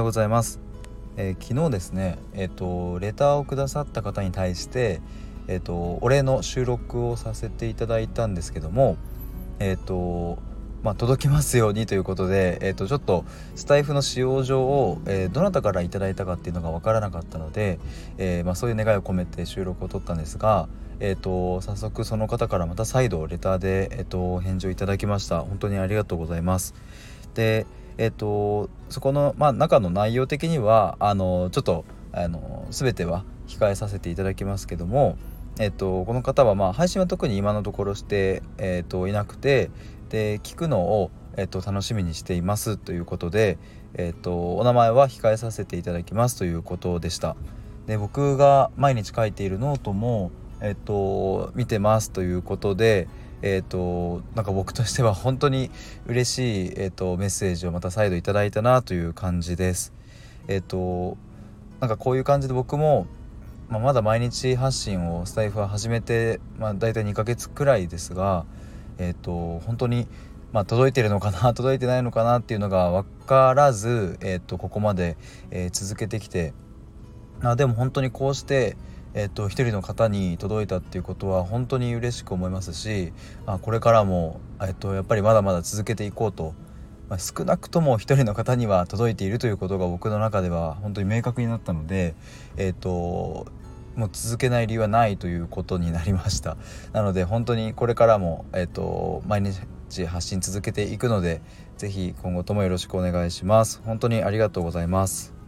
ようございます、昨日ですね、レターをくださった方に対して、お礼の収録をさせていただいたんですけども、届きますようにということで、ちょっとスタイフの使用上を、どなたからいただいたかっていうのが分からなかったので、そういう願いを込めて収録を取ったんですが、早速その方からまた再度レターで、返事をいただきました。本当にありがとうございます。で、そこの、中の内容的には全ては控えさせていただきますけども、この方は、配信は特に今のところして、いなくて、で聞くのを、楽しみにしていますということで、お名前は控えさせていただきますということでした。で、僕が毎日書いているノートも、見てますということで、僕としては本当に嬉しい、メッセージをまた再度いただいたなという感じです。こういう感じで僕も、まだ毎日発信をスタイフは始めて、大体2ヶ月くらいですが、本当に、届いてるのかな届いてないのかなっていうのが分からず、ここまで、続けてきて、でも本当にこうして一人の方に届いたっていうことは本当に嬉しく思いますし、これからも、やっぱりまだまだ続けていこうと、少なくとも一人の方には届いているということが僕の中では本当に明確になったので、もう続けない理由はないということになりました。なので本当にこれからも、毎日発信続けていくので、ぜひ今後ともよろしくお願いします。本当にありがとうございます。